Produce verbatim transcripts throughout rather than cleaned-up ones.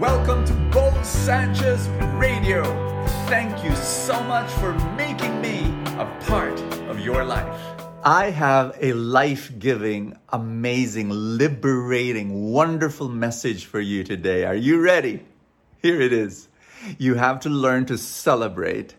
Welcome to Bo Sanchez Radio. Thank you so much for making me a part of your life. I have a life-giving, amazing, liberating, wonderful message for you today. Are you ready? Here it is. You have to learn to celebrate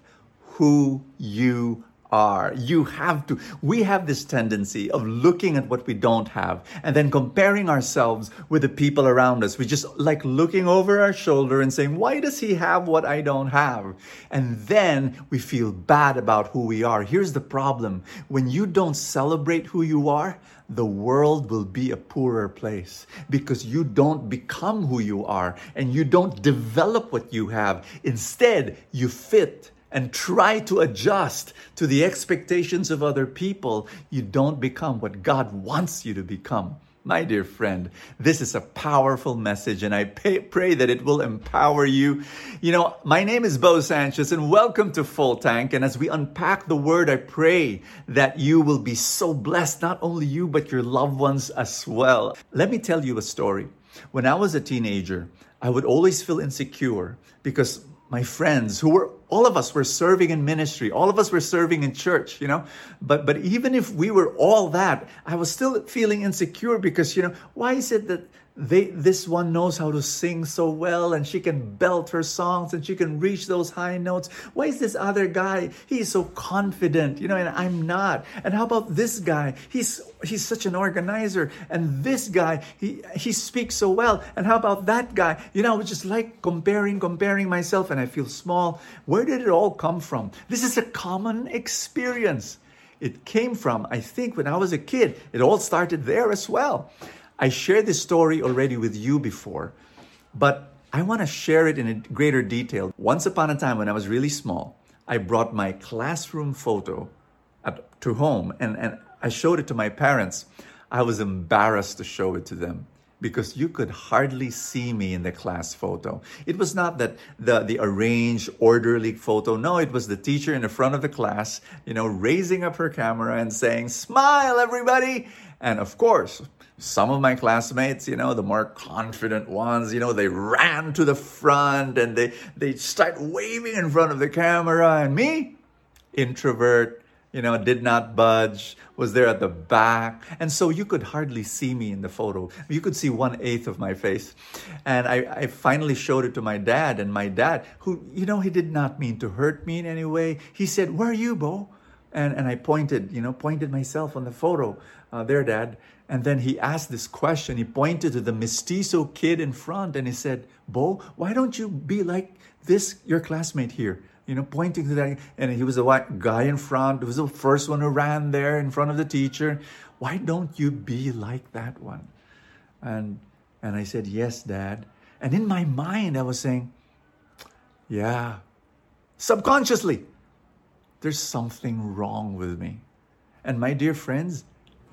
who you are. You have to. We have this tendency of looking at what we don't have and then comparing ourselves with the people around us. We just like looking over our shoulder and saying, why does he have what I don't have? And then we feel bad about who we are. Here's the problem. When you don't celebrate who you are, the world will be a poorer place because you don't become who you are and you don't develop what you have. Instead, you fit and try to adjust to the expectations of other people. You don't become what God wants you to become. My dear friend, this is a powerful message, and I pay, pray that it will empower you. You know, my name is Bo Sanchez, and welcome to Full Tank. And as we unpack the Word, I pray that you will be so blessed, not only you, but your loved ones as well. Let me tell you a story. When I was a teenager, I would always feel insecure because my friends who were, all of us were serving in ministry. All of us were serving in church, you know, but, but even if we were all that, I was still feeling insecure because, you know, why is it that they, this one knows how to sing so well and she can belt her songs and she can reach those high notes? Why is this other guy, he's so confident, you know, and I'm not? And how about this guy? He's, he's such an organizer. And this guy, he, he speaks so well. And how about that guy? You know, I was just like comparing, comparing myself, and I feel small. Where Where did it all come from? This is a common experience. It came from, I think, when I was a kid. It all started there as well. I shared this story already with you before, but I want to share it in greater detail. Once upon a time, when I was really small, I brought my classroom photo up to home, and, and I showed it to my parents. I was embarrassed to show it to them, because you could hardly see me in the class photo. It was not that the, the arranged, orderly photo. No, it was the teacher in the front of the class, you know, raising up her camera and saying, smile, everybody. And of course, some of my classmates, you know, the more confident ones, you know, they ran to the front and they, they start waving in front of the camera. And me, introvert, you know, did not budge, was there at the back. And so you could hardly see me in the photo. You could see one-eighth of my face. And I, I finally showed it to my dad. And my dad, who, you know, he did not mean to hurt me in any way. He said, where are you, Bo? And and I pointed, you know, pointed myself on the photo. Uh, there, Dad. And then he asked this question. He pointed to the mestizo kid in front. And he said, Bo, why don't you be like this, your classmate here? You know, pointing to that. And he was the white guy in front. He was the first one who ran there in front of the teacher. Why don't you be like that one? And and I said, yes, Dad. And in my mind, I was saying, yeah, subconsciously, there's something wrong with me. And my dear friends,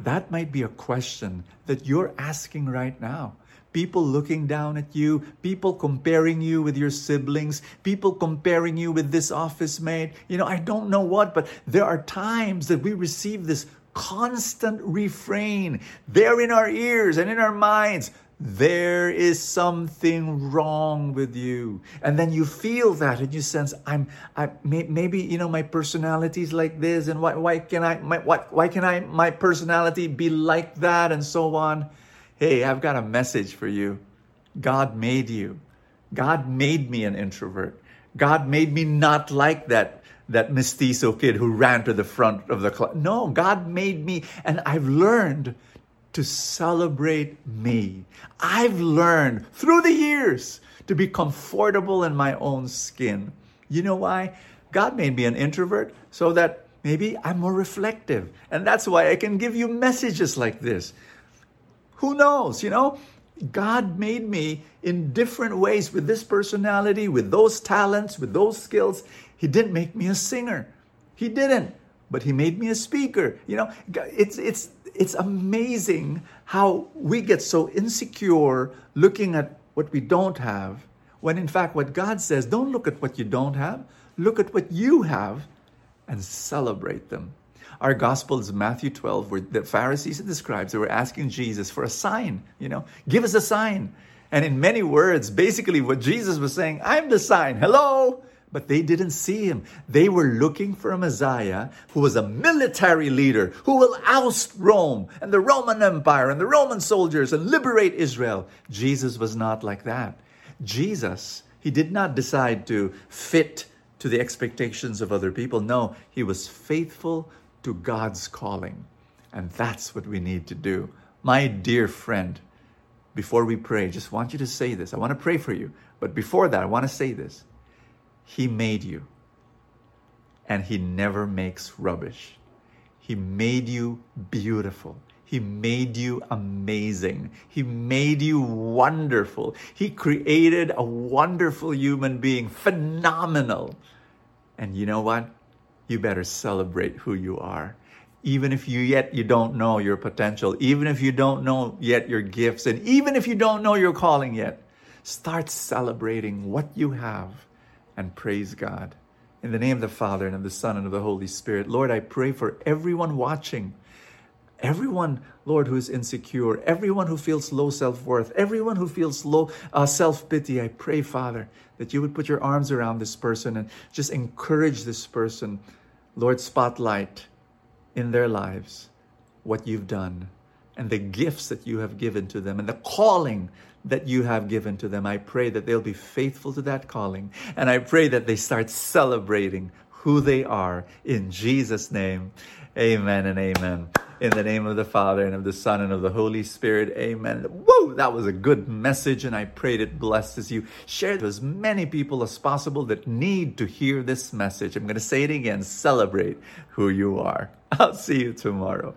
that might be a question that you're asking right now. People looking down at you, people comparing you with your siblings, people comparing you with this office mate. You know, I don't know what, but there are times that we receive this constant refrain. They're in our ears and in our minds. There is something wrong with you. And then you feel that and you sense, I'm, I may, maybe, you know, my personality is like this, and why, why can I, my, what, why can I, my personality be like that, and so on. Hey, I've got a message for you. God made you. God made me an introvert. God made me not like that, that mestizo kid who ran to the front of the class. No, God made me, and I've learned to celebrate me. I've learned through the years to be comfortable in my own skin. You know why? God made me an introvert so that maybe I'm more reflective. And that's why I can give you messages like this. Who knows, you know? God made me in different ways with this personality, with those talents, with those skills. He didn't make me a singer. He didn't. But he made me a speaker. You know, it's it's it's amazing how we get so insecure looking at what we don't have, when in fact what God says, don't look at what you don't have, look at what you have and celebrate them. Our gospel is Matthew twelve, where the Pharisees and the scribes were asking Jesus for a sign, you know, give us a sign. And in many words, basically what Jesus was saying, I'm the sign, hello. But they didn't see him. They were looking for a Messiah who was a military leader who will oust Rome and the Roman Empire and the Roman soldiers and liberate Israel. Jesus was not like that. Jesus, he did not decide to fit to the expectations of other people. No, he was faithful to God's calling. And that's what we need to do. My dear friend, before we pray, just want you to say this. I want to pray for you. But before that, I want to say this. He made you, and he never makes rubbish. He made you beautiful. He made you amazing. He made you wonderful. He created a wonderful human being, phenomenal. And you know what? You better celebrate who you are. Even if you yet you don't know your potential, even if you don't know yet your gifts, and even if you don't know your calling yet, start celebrating what you have. And praise God. In the name of the Father, and of the Son, and of the Holy Spirit, Lord, I pray for everyone watching, everyone, Lord, who is insecure, everyone who feels low self-worth, everyone who feels low uh, self-pity. I pray, Father, that you would put your arms around this person and just encourage this person. Lord, spotlight in their lives what you've done and the gifts that you have given to them and the calling that you have given to them. I pray that they'll be faithful to that calling. And I pray that they start celebrating who they are in Jesus' name. Amen and amen. In the name of the Father, and of the Son, and of the Holy Spirit. Amen. Woo! That was a good message, and I prayed it blesses you. Share it with as many people as possible that need to hear this message. I'm going to say it again. Celebrate who you are. I'll see you tomorrow.